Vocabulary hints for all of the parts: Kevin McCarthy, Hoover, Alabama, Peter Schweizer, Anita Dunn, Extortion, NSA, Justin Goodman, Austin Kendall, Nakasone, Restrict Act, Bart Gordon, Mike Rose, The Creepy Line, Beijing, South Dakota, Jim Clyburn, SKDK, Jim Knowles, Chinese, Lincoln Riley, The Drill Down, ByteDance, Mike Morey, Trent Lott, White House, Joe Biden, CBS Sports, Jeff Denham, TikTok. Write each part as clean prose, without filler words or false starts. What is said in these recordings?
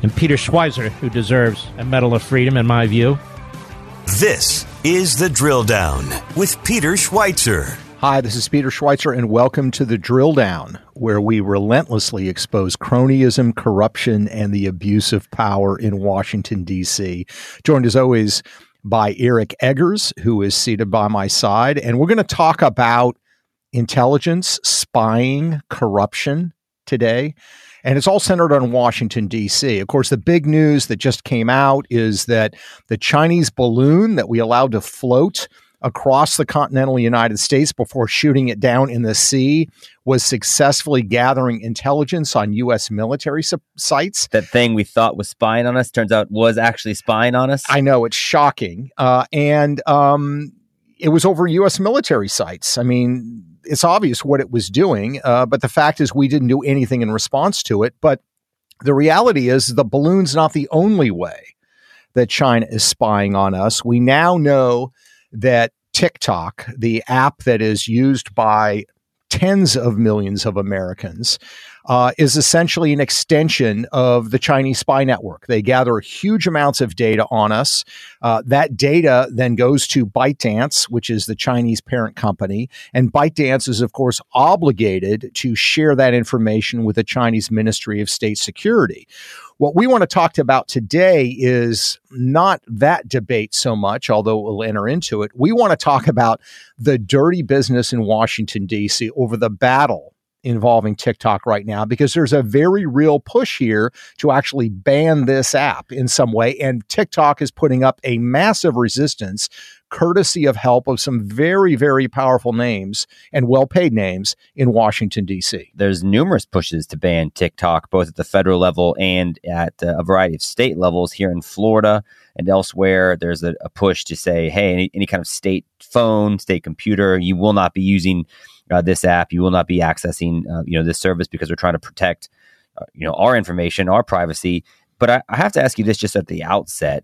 and Peter Schweizer, who deserves a Medal of Freedom, in my view. This is The Drill Down with Peter Schweizer. Hi, this is Peter Schweizer, and welcome to The Drill Down, where we relentlessly expose cronyism, corruption, and the abuse of power in Washington, D.C. Joined, as always, by Eric Eggers, who is seated by my side. And we're going to talk about intelligence, spying, corruption today. And it's all centered on Washington, D.C. Of course, the big news that just came out is that the Chinese balloon that we allowed to float across the continental United States before shooting it down in the sea was successfully gathering intelligence on U.S. military sites. That thing we thought was spying on us turns out was actually spying on us. I know, it's shocking. And it was over U.S. military sites. I mean, it's obvious what it was doing, but the fact is we didn't do anything in response to it. But the reality is the balloon's not the only way that China is spying on us. We now know that TikTok, the app that is used by tens of millions of Americans, is essentially an extension of the Chinese spy network. They gather huge amounts of data on us. That data then goes to ByteDance, which is the Chinese parent company. And ByteDance is, of course, obligated to share that information with the Chinese Ministry of State Security. What we want to talk about today is not that debate so much, although we'll enter into it. We want to talk about the dirty business in Washington, D.C. over the battle involving TikTok right now, because there's a very real push here to actually ban this app in some way. And TikTok is putting up a massive resistance, courtesy of help of some very, very powerful names and well-paid names in Washington, D.C. There's numerous pushes to ban TikTok, both at the federal level and at a variety of state levels here in Florida and elsewhere. There's a push to say, hey, any kind of state phone, state computer, you will not be using this app. You will not be accessing this service, because we're trying to protect our information, our privacy. But I have to ask you this just at the outset,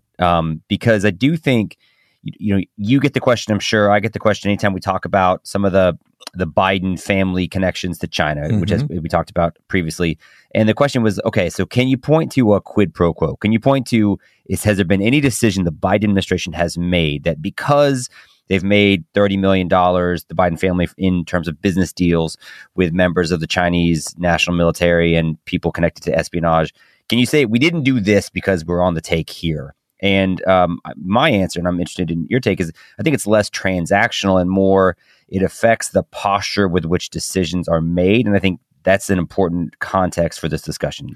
because I do think, you get the question, I'm sure I get the question anytime we talk about some of the Biden family connections to China, mm-hmm. which we talked about previously. And the question was, okay, so can you point to a quid pro quo? Can you point to, has there been any decision the Biden administration has made that because they've made $30 million, the Biden family, in terms of business deals with members of the Chinese national military and people connected to espionage, can you say we didn't do this because we're on the take here? And my answer, and I'm interested in your take, is I think it's less transactional and more it affects the posture with which decisions are made. And I think that's an important context for this discussion.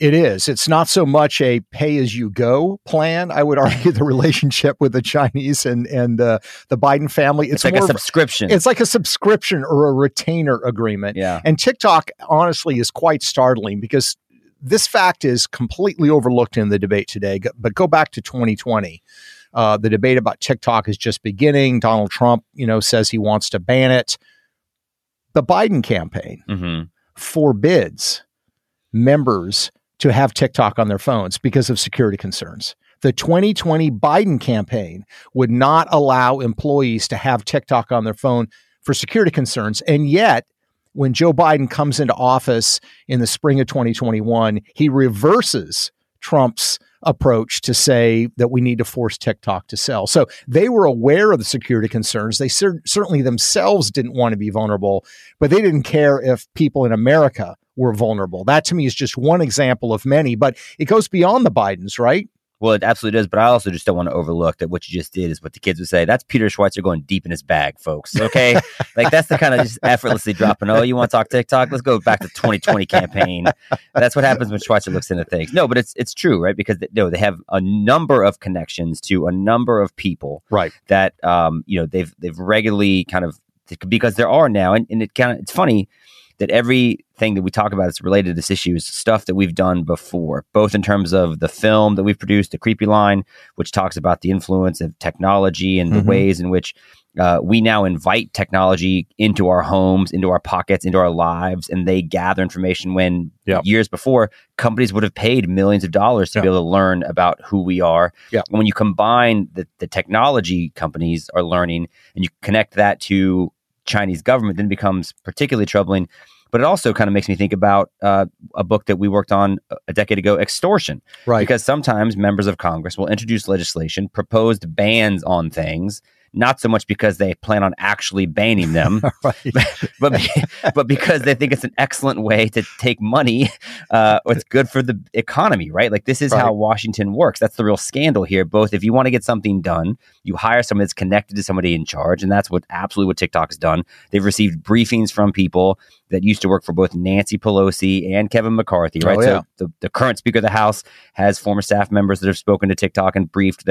It is. It's not so much a pay-as-you-go plan. I would argue the relationship with the Chinese and the Biden family. It's like more a subscription. It's like a subscription or a retainer agreement. Yeah. And TikTok, honestly, is quite startling, because this fact is completely overlooked in the debate today, but go back to 2020. The debate about TikTok is just beginning. Donald Trump, says he wants to ban it. The Biden campaign mm-hmm. forbids members to have TikTok on their phones because of security concerns. The 2020 Biden campaign would not allow employees to have TikTok on their phone for security concerns. And yet, when Joe Biden comes into office in the spring of 2021, he reverses Trump's approach to say that we need to force TikTok to sell. So they were aware of the security concerns. They certainly themselves didn't want to be vulnerable, but they didn't care if people in America were vulnerable. That to me is just one example of many, but it goes beyond the Bidens, right? Well, it absolutely does, but I also just don't want to overlook that what you just did is what the kids would say. That's Peter Schweizer going deep in his bag, folks. Okay, like that's the kind of just effortlessly dropping. Oh, you want to talk TikTok? Let's go back to 2020 campaign. That's what happens when Schweizer looks into things. No, but it's true, right? Because they have a number of connections to a number of people, right? That they've regularly kind of, because there are now, and it kind of, it's funny that everything that we talk about is related to this issue is stuff that we've done before, both in terms of the film that we've produced, The Creepy Line, which talks about the influence of technology and the ways in which we now invite technology into our homes, into our pockets, into our lives, and they gather information when years before, companies would have paid millions of dollars to be able to learn about who we are. Yeah. And when you combine the technology companies are learning and you connect that to Chinese government, then becomes particularly troubling. But it also kind of makes me think about a book that we worked on a decade ago, Extortion. Right. Because sometimes members of Congress will introduce legislation, proposed bans on things, not so much because they plan on actually banning them, but because they think it's an excellent way to take money, or it's good for the economy, right? Like this is how Washington works. That's the real scandal here. Both if you want to get something done, you hire someone that's connected to somebody in charge, and that's what TikTok has done. They've received briefings from people that used to work for both Nancy Pelosi and Kevin McCarthy, right? Oh, yeah. So the current Speaker of the House has former staff members that have spoken to TikTok and briefed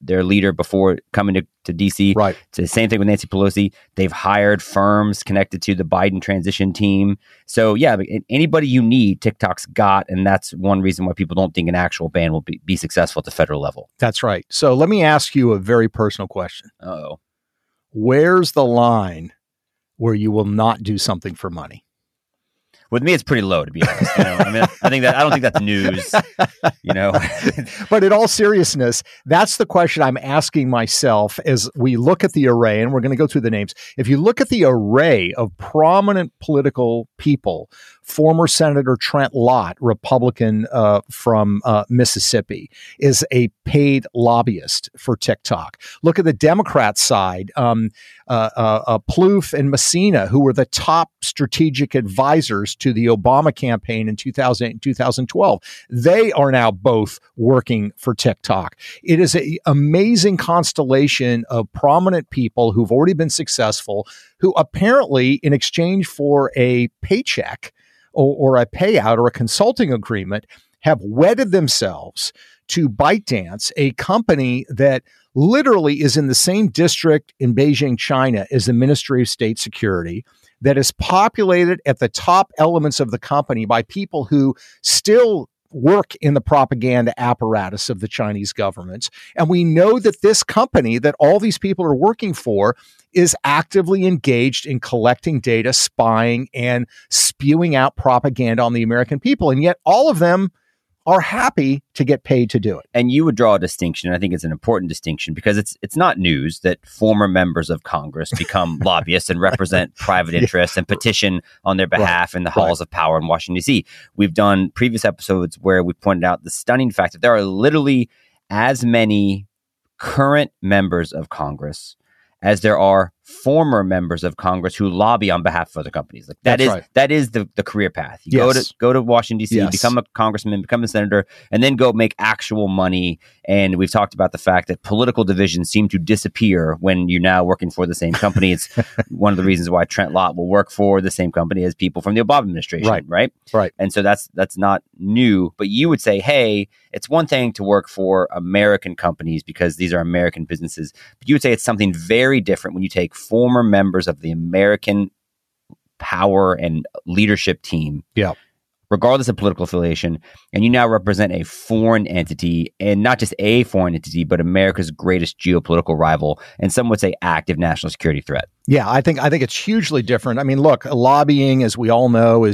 their leader before coming to DC. Right. It's the same thing with Nancy Pelosi. They've hired firms connected to the Biden transition team. So yeah, anybody you need, TikTok's got, and that's one reason why people don't think an actual ban will be successful at the federal level. That's right. So let me ask you a very personal question. Uh-oh. Where's the line where you will not do something for money? With me, it's pretty low, to be honest. You know? I mean, I don't think that's news, you know. But in all seriousness, that's the question I'm asking myself as we look at the array, and we're going to go through the names. If you look at the array of prominent political people, former Senator Trent Lott, Republican from Mississippi, is a paid lobbyist for TikTok. Look at the Democrat side, Plouffe and Messina, who were the top strategic advisors to the Obama campaign in 2008 and 2012. They are now both working for TikTok. It is an amazing constellation of prominent people who've already been successful, who apparently, in exchange for a paycheck or a payout or a consulting agreement, have wedded themselves to ByteDance, a company that literally is in the same district in Beijing, China, as the Ministry of State Security, that is populated at the top elements of the company by people who still work in the propaganda apparatus of the Chinese government. And we know that this company that all these people are working for is actively engaged in collecting data, spying, and spewing out propaganda on the American people. And yet all of them are happy to get paid to do it. And you would draw a distinction, and I think it's an important distinction, because it's not news that former members of Congress become lobbyists and represent private interests and petition on their behalf in the halls of power in Washington, D.C. We've done previous episodes where we pointed out the stunning fact that there are literally as many current members of Congress as there are former members of Congress who lobby on behalf of other companies. Like that is the career path. You go to Washington, D.C., become a congressman, become a senator, and then go make actual money. And we've talked about the fact that political divisions seem to disappear when you're now working for the same company. It's one of the reasons why Trent Lott will work for the same company as people from the Obama administration, right? And so that's not new. But you would say, hey, it's one thing to work for American companies because these are American businesses. But you would say it's something very different when you take former members of the American power and leadership team, regardless of political affiliation, and you now represent a foreign entity, and not just a foreign entity, but America's greatest geopolitical rival, and some would say active national security threat. Yeah, I think it's hugely different. I mean, look, lobbying, as we all know,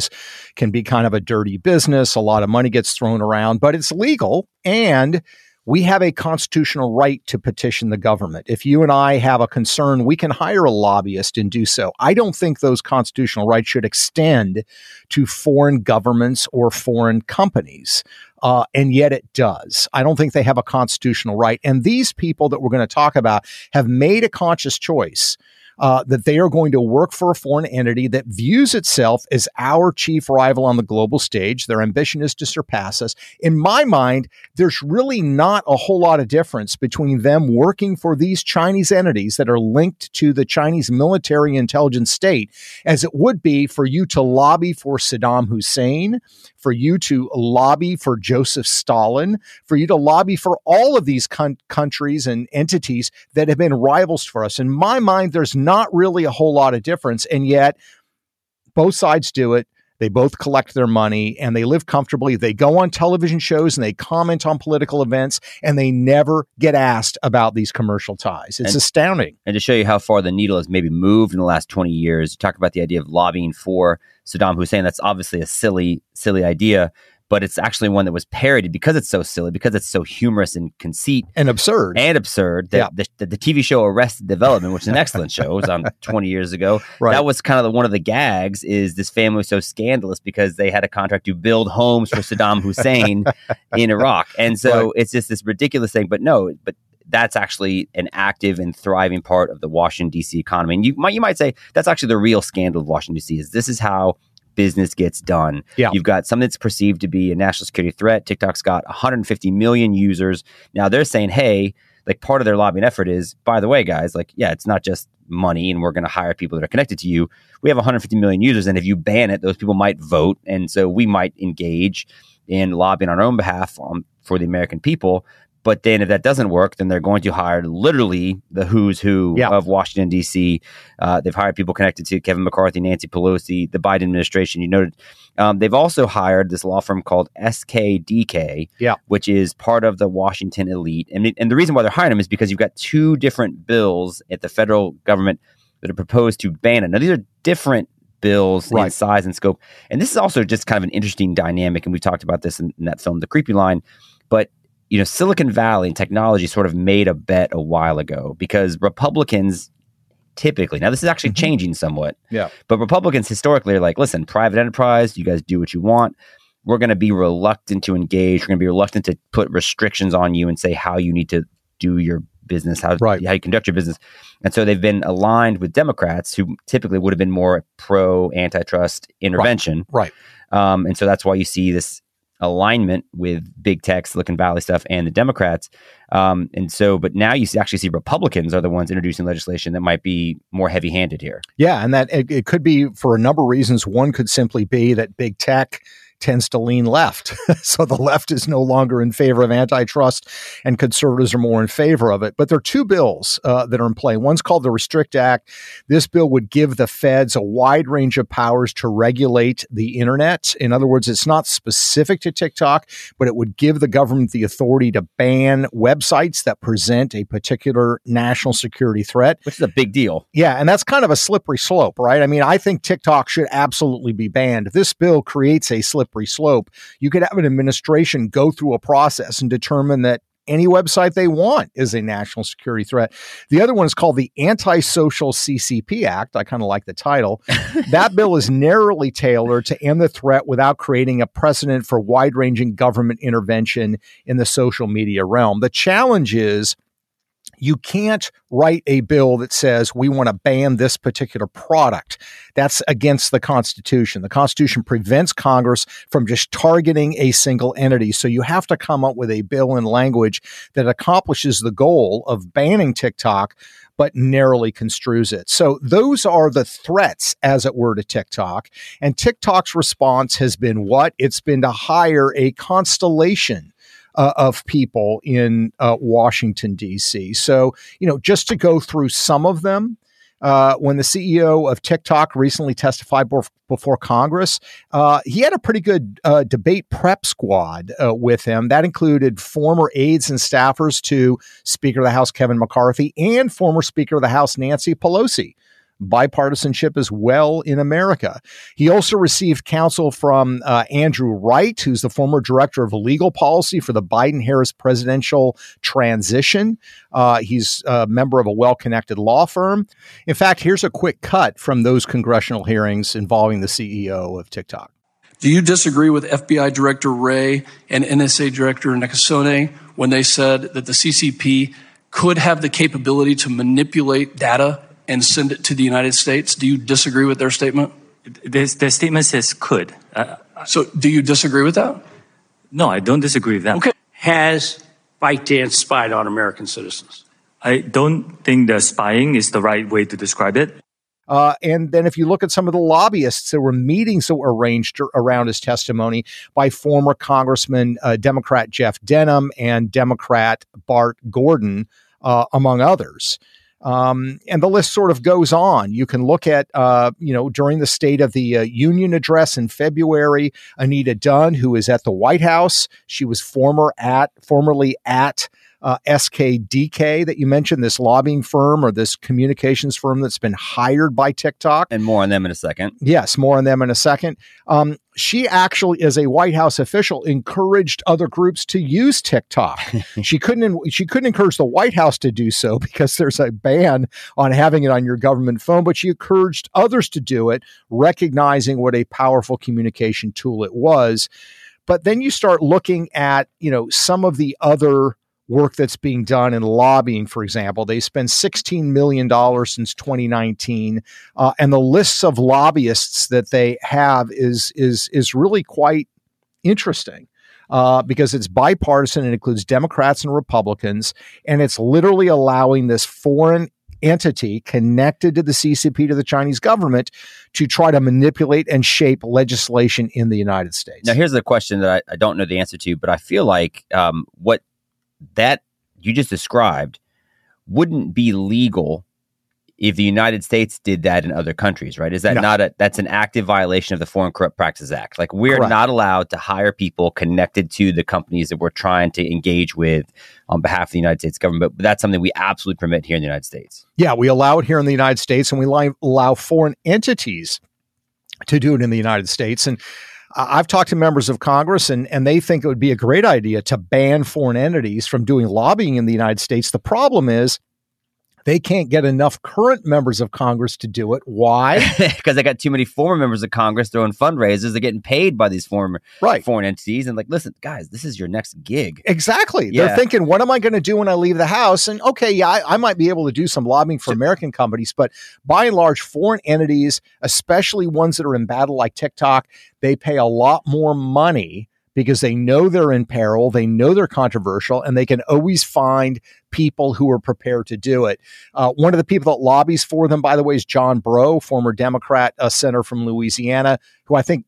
can be kind of a dirty business. A lot of money gets thrown around, but it's legal, and we have a constitutional right to petition the government. If you and I have a concern, we can hire a lobbyist and do so. I don't think those constitutional rights should extend to foreign governments or foreign companies. And yet it does. I don't think they have a constitutional right. And these people that we're going to talk about have made a conscious choice that they are going to work for a foreign entity that views itself as our chief rival on the global stage. Their ambition is to surpass us. In my mind, there's really not a whole lot of difference between them working for these Chinese entities that are linked to the Chinese military intelligence state as it would be for you to lobby for Saddam Hussein, for you to lobby for Joseph Stalin, for you to lobby for all of these countries and entities that have been rivals for us. In my mind, there's not really a whole lot of difference. And yet both sides do it. They both collect their money and they live comfortably. They go on television shows and they comment on political events and they never get asked about these commercial ties. It's astounding. And to show you how far the needle has maybe moved in the last 20 years, you talk about the idea of lobbying for Saddam Hussein. That's obviously a silly idea, but it's actually one that was parodied because it's so silly, because it's so humorous and conceit. And absurd. The TV show Arrested Development, which is an excellent show, it was on 20 years ago. Right. That was kind of one of the gags, is this family was so scandalous because they had a contract to build homes for Saddam Hussein in Iraq. And so it's just this ridiculous thing. But no, but that's actually an active and thriving part of the Washington, D.C. economy. And you might say that's actually the real scandal of Washington, D.C. is this is how business gets done. Yeah. You've got something that's perceived to be a national security threat. TikTok's got 150 million users. Now they're saying, hey, like part of their lobbying effort is, by the way, guys, like, yeah, it's not just money and we're going to hire people that are connected to you. We have 150 million users. And if you ban it, those people might vote. And so we might engage in lobbying on our own behalf for the American people. But then if that doesn't work, then they're going to hire literally the who's who of Washington, D.C. They've hired people connected to Kevin McCarthy, Nancy Pelosi, the Biden administration. You noted they've also hired this law firm called SKDK, which is part of the Washington elite. And the reason why they're hiring them is because you've got two different bills at the federal government that are proposed to ban it. Now, these are different bills in size and scope. And this is also just kind of an interesting dynamic. And we talked about this in that film, The Creepy Line. But you know, Silicon Valley and technology sort of made a bet a while ago because Republicans typically, now this is actually changing somewhat, but Republicans historically are like, listen, private enterprise, you guys do what you want. We're going to be reluctant to engage. We're going to be reluctant to put restrictions on you and say how you need to do your business, how you conduct your business. And so they've been aligned with Democrats who typically would have been more pro antitrust intervention. Right. And so that's why you see this alignment with big tech, Silicon Valley stuff, and the Democrats. But now you actually see Republicans are the ones introducing legislation that might be more heavy-handed here. Yeah, and that it could be for a number of reasons. One could simply be that big tech tends to lean left. So the left is no longer in favor of antitrust and conservatives are more in favor of it. But there are two bills that are in play. One's called the Restrict Act. This bill would give the feds a wide range of powers to regulate the internet. In other words, it's not specific to TikTok, but it would give the government the authority to ban websites that present a particular national security threat. Which is a big deal. Yeah, and that's kind of a slippery slope, right? I mean, I think TikTok should absolutely be banned. This bill creates a slippery slope. You could have an administration go through a process and determine that any website they want is a national security threat. The other one is called the Anti-Social CCP Act. I kind of like the title. That bill is narrowly tailored to end the threat without creating a precedent for wide-ranging government intervention in the social media realm. The challenge is you can't write a bill that says we want to ban this particular product. That's against the Constitution. The Constitution prevents Congress from just targeting a single entity. So you have to come up with a bill and language that accomplishes the goal of banning TikTok, but narrowly construes it. So those are the threats, as it were, to TikTok. And TikTok's response has been what? It's been to hire a constellation of people in Washington, D.C. So, you know, just to go through some of them, when the CEO of TikTok recently testified before Congress, he had a pretty good debate prep squad with him. That included former aides and staffers to Speaker of the House Kevin McCarthy and former Speaker of the House Nancy Pelosi. Bipartisanship as well in America. He also received counsel from Andrew Wright, who's the former director of legal policy for the Biden-Harris presidential transition. He's a member of a well-connected law firm. In fact, here's a quick cut from those congressional hearings involving the CEO of TikTok. Do you disagree with FBI Director Wray and NSA Director Nakasone when they said that the CCP could have the capability to manipulate data and send it to the United States? Do you disagree with their statement? Their statement says could. So do you disagree with that? No, I don't disagree with that. Okay. Has ByteDance spied on American citizens? I don't think that spying is the right way to describe it. And then if you look at some of the lobbyists, there were meetings that were arranged around his testimony by former Congressman, Democrat Jeff Denham and Democrat Bart Gordon, among others. And the list sort of goes on. You can look at, during the State of the Union address in February, Anita Dunn, who is at the White House. She was formerly at SKDK that you mentioned, this lobbying firm or this communications firm that's been hired by TikTok. And more on them in a second. Yes, more on them in a second. She actually, as a White House official, encouraged other groups to use TikTok. She couldn't encourage the White House to do so because there's a ban on having it on your government phone, but she encouraged others to do it, recognizing what a powerful communication tool it was. But then you start looking at, some of the other work that's being done in lobbying, for example. They spend $16 million since 2019. And the lists of lobbyists that they have is really quite interesting because it's bipartisan. It includes Democrats and Republicans, and it's literally allowing this foreign entity connected to the CCP, to the Chinese government, to try to manipulate and shape legislation in the United States. Now, here's the question that I don't know the answer to, but I feel like what that you just described wouldn't be legal if the United States did that in other countries, right? Is that that's an active violation of the Foreign Corrupt Practices Act? Like we're Correct. Not allowed to hire people connected to the companies that we're trying to engage with on behalf of the United States government. But that's something we absolutely permit here in the United States. Yeah, we allow it here in the United States, and we allow foreign entities to do it in the United States. And I've talked to members of Congress, and they think it would be a great idea to ban foreign entities from doing lobbying in the United States. The problem is they can't get enough current members of Congress to do it. Why? Because they got too many former members of Congress throwing fundraisers. They're getting paid by these former foreign entities. And like, listen, guys, this is your next gig. Exactly. Yeah. They're thinking, what am I going to do when I leave the house? And okay, yeah, I might be able to do some lobbying for American companies, but by and large, foreign entities, especially ones that are in battle like TikTok, they pay a lot more money because they know they're in peril, they know they're controversial, and they can always find people who are prepared to do it. One of the people that lobbies for them, by the way, is John Breaux, former Democrat senator from Louisiana, who I think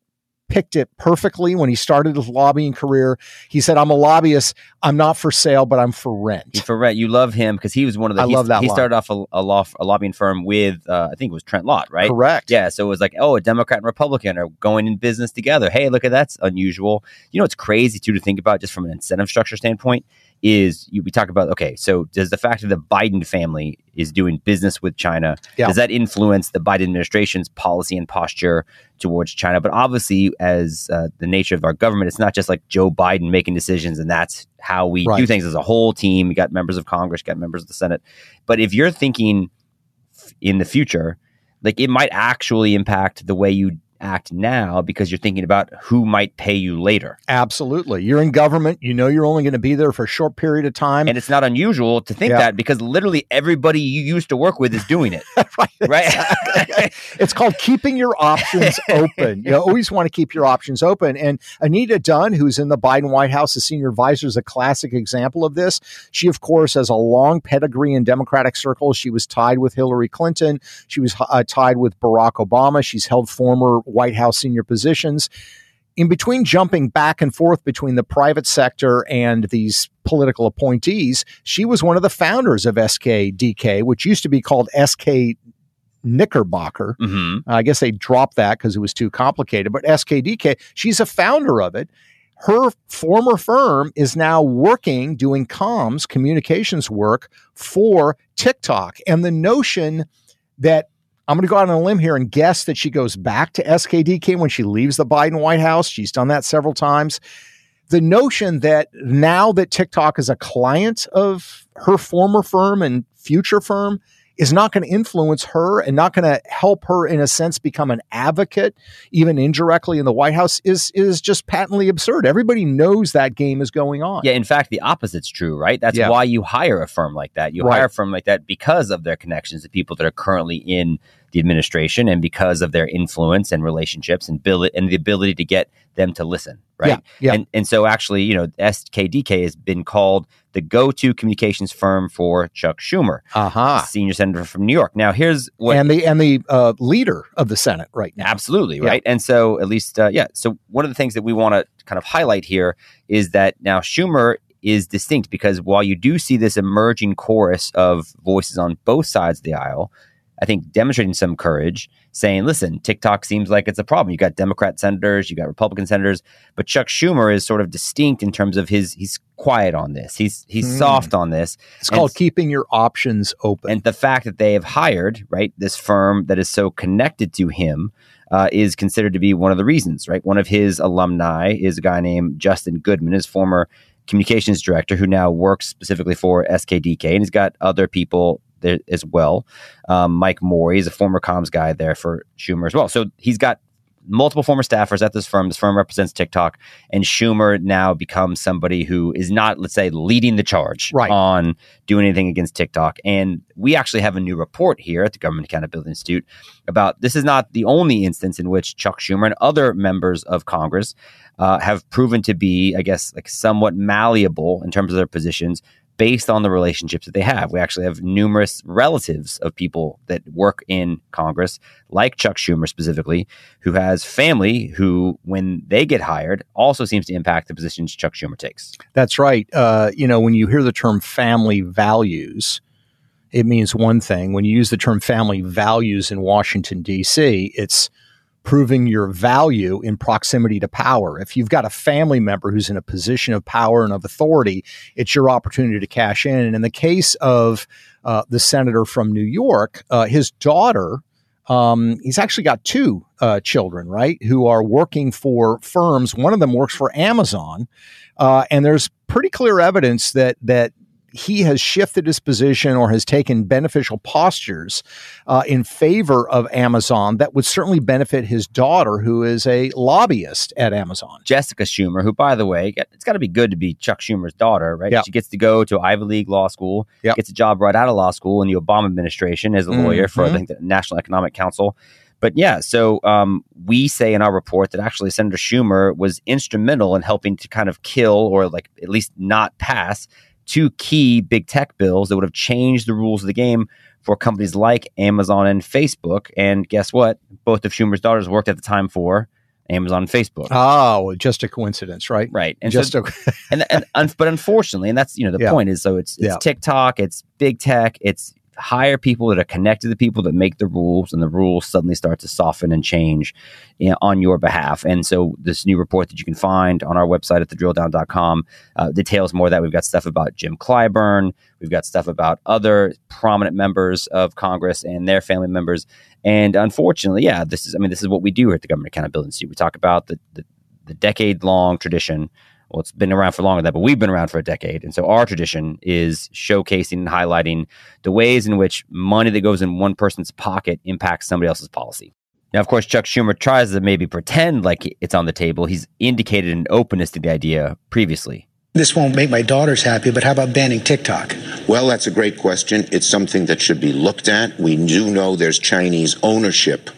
picked it perfectly when he started his lobbying career. He said, I'm a lobbyist. I'm not for sale, but I'm for rent. He's for rent. You love him because he was one of the... He started off a lobbying firm with, I think it was Trent Lott, right? Correct. Yeah. So it was like, a Democrat and Republican are going in business together. Hey, look at that's unusual. You know, it's crazy too to think about just from an incentive structure standpoint is we talk about, okay, so does the fact that the Biden family is doing business with China, does that influence the Biden administration's policy and posture towards China? But obviously, as the nature of our government, it's not just like Joe Biden making decisions and that's how we do things as a whole team. You got members of Congress, you got members of the Senate. But if you're thinking in the future, like it might actually impact the way you act now because you're thinking about who might pay you later. Absolutely. You're in government. You know you're only going to be there for a short period of time. And it's not unusual to think that because literally everybody you used to work with is doing it. Right? Exactly. It's called keeping your options open. You always want to keep your options open. And Anita Dunn, who's in the Biden White House as senior advisor, is a classic example of this. She, of course, has a long pedigree in Democratic circles. She was tied with Hillary Clinton. She was tied with Barack Obama. She's held former White House senior positions. In between jumping back and forth between the private sector and these political appointees, she was one of the founders of SKDK, which used to be called SK Knickerbocker. Mm-hmm. I guess they dropped that because it was too complicated, but SKDK, she's a founder of it. Her former firm is now working, doing comms, communications work for TikTok. And the notion that I'm going to go out on a limb here and guess that she goes back to SKDK when she leaves the Biden White House. She's done that several times. The notion that now that TikTok is a client of her former firm and future firm, is not going to influence her and not going to help her, in a sense, become an advocate, even indirectly in the White House, is just patently absurd. Everybody knows that game is going on. Yeah, in fact, the opposite's true, right? That's why you hire a firm like that. You hire a firm like that because of their connections to people that are currently in the administration and because of their influence and relationships and and the ability to get them to listen, right? Yeah. And so actually, you know, SKDK has been called the go-to communications firm for Chuck Schumer, senior senator from New York. Now, here's what... And the leader of the Senate right now. Absolutely, right? And so at least, so one of the things that we want to kind of highlight here is that now Schumer is distinct because while you do see this emerging chorus of voices on both sides of the aisle, I think demonstrating some courage, saying, listen, TikTok seems like it's a problem. You got Democrat senators, you got Republican senators, but Chuck Schumer is sort of distinct in terms of he's quiet on this. He's soft on this. It's called keeping your options open. And the fact that they have hired, right, this firm that is so connected to him is considered to be one of the reasons, right? One of his alumni is a guy named Justin Goodman, his former communications director, who now works specifically for SKDK, and he's got other people there as well. Mike Morey is a former comms guy there for Schumer as well. So he's got multiple former staffers at this firm. This firm represents TikTok, and Schumer now becomes somebody who is not, let's say, leading the charge on doing anything against TikTok. And we actually have a new report here at the Government Accountability Institute about this is not the only instance in which Chuck Schumer and other members of Congress have proven to be, I guess, like somewhat malleable in terms of their positions based on the relationships that they have. We actually have numerous relatives of people that work in Congress, like Chuck Schumer specifically, who has family who, when they get hired, also seems to impact the positions Chuck Schumer takes. That's right. You know, when you hear the term family values, it means one thing. When you use the term family values in Washington, D.C., it's proving your value in proximity to power. If you've got a family member who's in a position of power and of authority, it's your opportunity to cash in. And in the case of the senator from New York, his daughter, he's actually got two children, right, who are working for firms. One of them works for Amazon. And there's pretty clear evidence that he has shifted his position or has taken beneficial postures in favor of Amazon that would certainly benefit his daughter, who is a lobbyist at Amazon. Jessica Schumer, who, by the way, it's got to be good to be Chuck Schumer's daughter, right? Yep. She gets to go to Ivy League law school, gets a job right out of law school in the Obama administration as a lawyer for, I think, the National Economic Council. But yeah, so we say in our report that actually Senator Schumer was instrumental in helping to kind of kill or like at least not pass two key big tech bills that would have changed the rules of the game for companies like Amazon and Facebook. And guess what? Both of Schumer's daughters worked at the time for Amazon and Facebook. Oh, just a coincidence, right? Right. And just so, but unfortunately, and that's, you know, the point is, so it's TikTok, it's big tech, it's hire people that are connected to people that make the rules, and the rules suddenly start to soften and change, you know, on your behalf. And so this new report that you can find on our website at thedrilldown.com details more of that. We've got stuff about Jim Clyburn. We've got stuff about other prominent members of Congress and their family members. And unfortunately, this is what we do here at the Government Accountability Institute. We talk about the decade-long tradition. Well, it's been around for longer than that, but we've been around for a decade. And so our tradition is showcasing and highlighting the ways in which money that goes in one person's pocket impacts somebody else's policy. Now, of course, Chuck Schumer tries to maybe pretend like it's on the table. He's indicated an openness to the idea previously. This won't make my daughters happy, but how about banning TikTok? Well, that's a great question. It's something that should be looked at. We do know there's Chinese ownership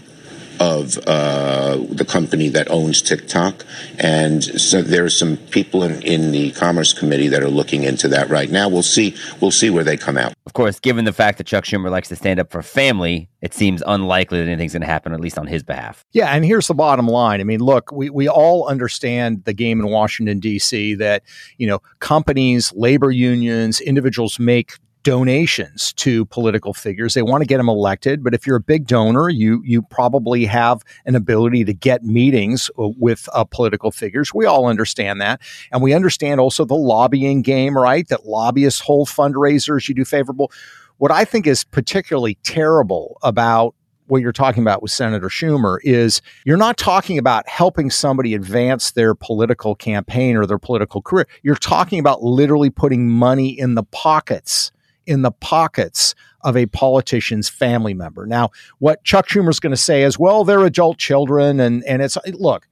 of the company that owns TikTok. And so there are some people in the Commerce Committee that are looking into that right now. We'll see where they come out. Of course, given the fact that Chuck Schumer likes to stand up for family, it seems unlikely that anything's going to happen, at least on his behalf. Yeah, and here's the bottom line. I mean, look, we all understand the game in Washington, D.C., that, you know, companies, labor unions, individuals make donations to political figures. They want to get them elected. But if you're a big donor, you probably have an ability to get meetings with political figures. We all understand that. And we understand also the lobbying game, right? That lobbyists hold fundraisers. You do favorable. What I think is particularly terrible about what you're talking about with Senator Schumer is you're not talking about helping somebody advance their political campaign or their political career. You're talking about literally putting money in the pockets in the pockets of a politician's family member. Now, what Chuck Schumer's going to say is, well, they're adult children. And it's, look,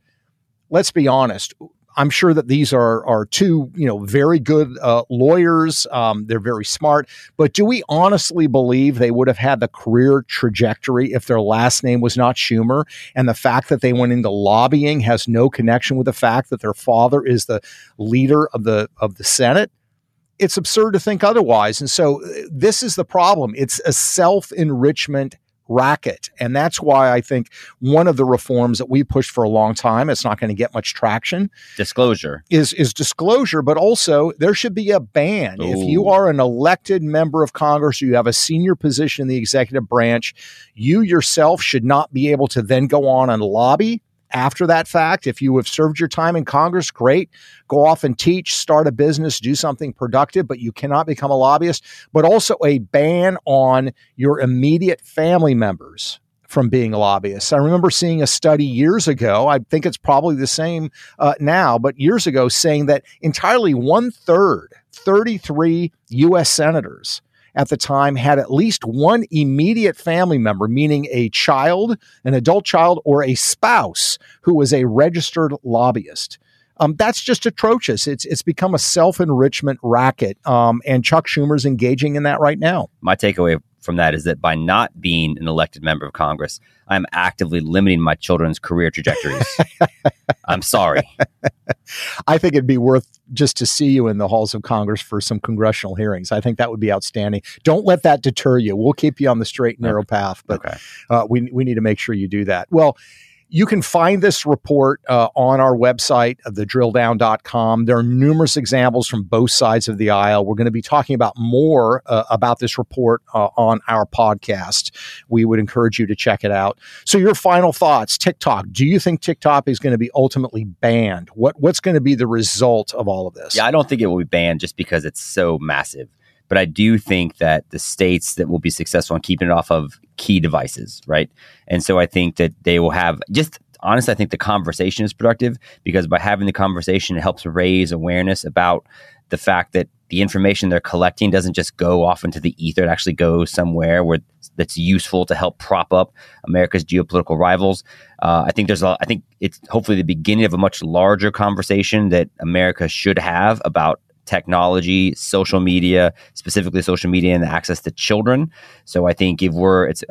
let's be honest. I'm sure that these are two, very good lawyers. They're very smart. But do we honestly believe they would have had the career trajectory if their last name was not Schumer? And the fact that they went into lobbying has no connection with the fact that their father is the leader of the Senate? It's absurd to think otherwise. And so this is the problem. It's a self-enrichment racket. And that's why I think one of the reforms that we pushed for a long time, it's not going to get much traction. Disclosure. Is disclosure, but also there should be a ban. Ooh. If you are an elected member of Congress, or you have a senior position in the executive branch, you yourself should not be able to then go on and lobby after that fact. If you have served your time in Congress, great. Go off and teach, start a business, do something productive, but you cannot become a lobbyist. But also a ban on your immediate family members from being lobbyists. I remember seeing a study years ago, I think it's probably the same now, but years ago, saying that entirely 1/3, 33 U.S. senators at the time had at least one immediate family member, meaning a child, an adult child, or a spouse who was a registered lobbyist. That's just atrocious. It's become a self-enrichment racket, and Chuck Schumer's engaging in that right now. My takeaway from that is that by not being an elected member of Congress, I'm actively limiting my children's career trajectories. I'm sorry. I think it'd be worth just to see you in the halls of Congress for some congressional hearings. I think that would be outstanding. Don't let that deter you. We'll keep you on the straight and narrow path, but okay. We need to make sure you do that. Well, you can find this report on our website, thedrilldown.com. There are numerous examples from both sides of the aisle. We're going to be talking about more about this report on our podcast. We would encourage you to check it out. So your final thoughts, TikTok. Do you think TikTok is going to be ultimately banned? What's going to be the result of all of this? Yeah, I don't think it will be banned just because it's so massive. But I do think that the states that will be successful in keeping it off of key devices, right? And so I think that they will have, just honestly, I think the conversation is productive, because by having the conversation, it helps raise awareness about the fact that the information they're collecting doesn't just go off into the ether. It actually goes somewhere where that's useful to help prop up America's geopolitical rivals. I think it's hopefully the beginning of a much larger conversation that America should have about technology, social media, specifically social media and the access to children. So I think I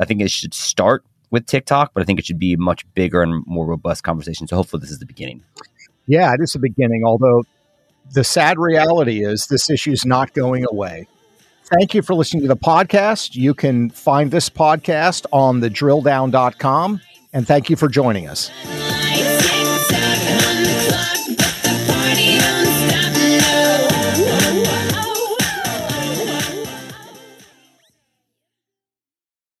think it should start with TikTok, but I think it should be a much bigger and more robust conversation. So hopefully this is the beginning. Yeah, it is the beginning. Although the sad reality is this issue is not going away. Thank you for listening to the podcast. You can find this podcast on thedrilldown.com, and thank you for joining us.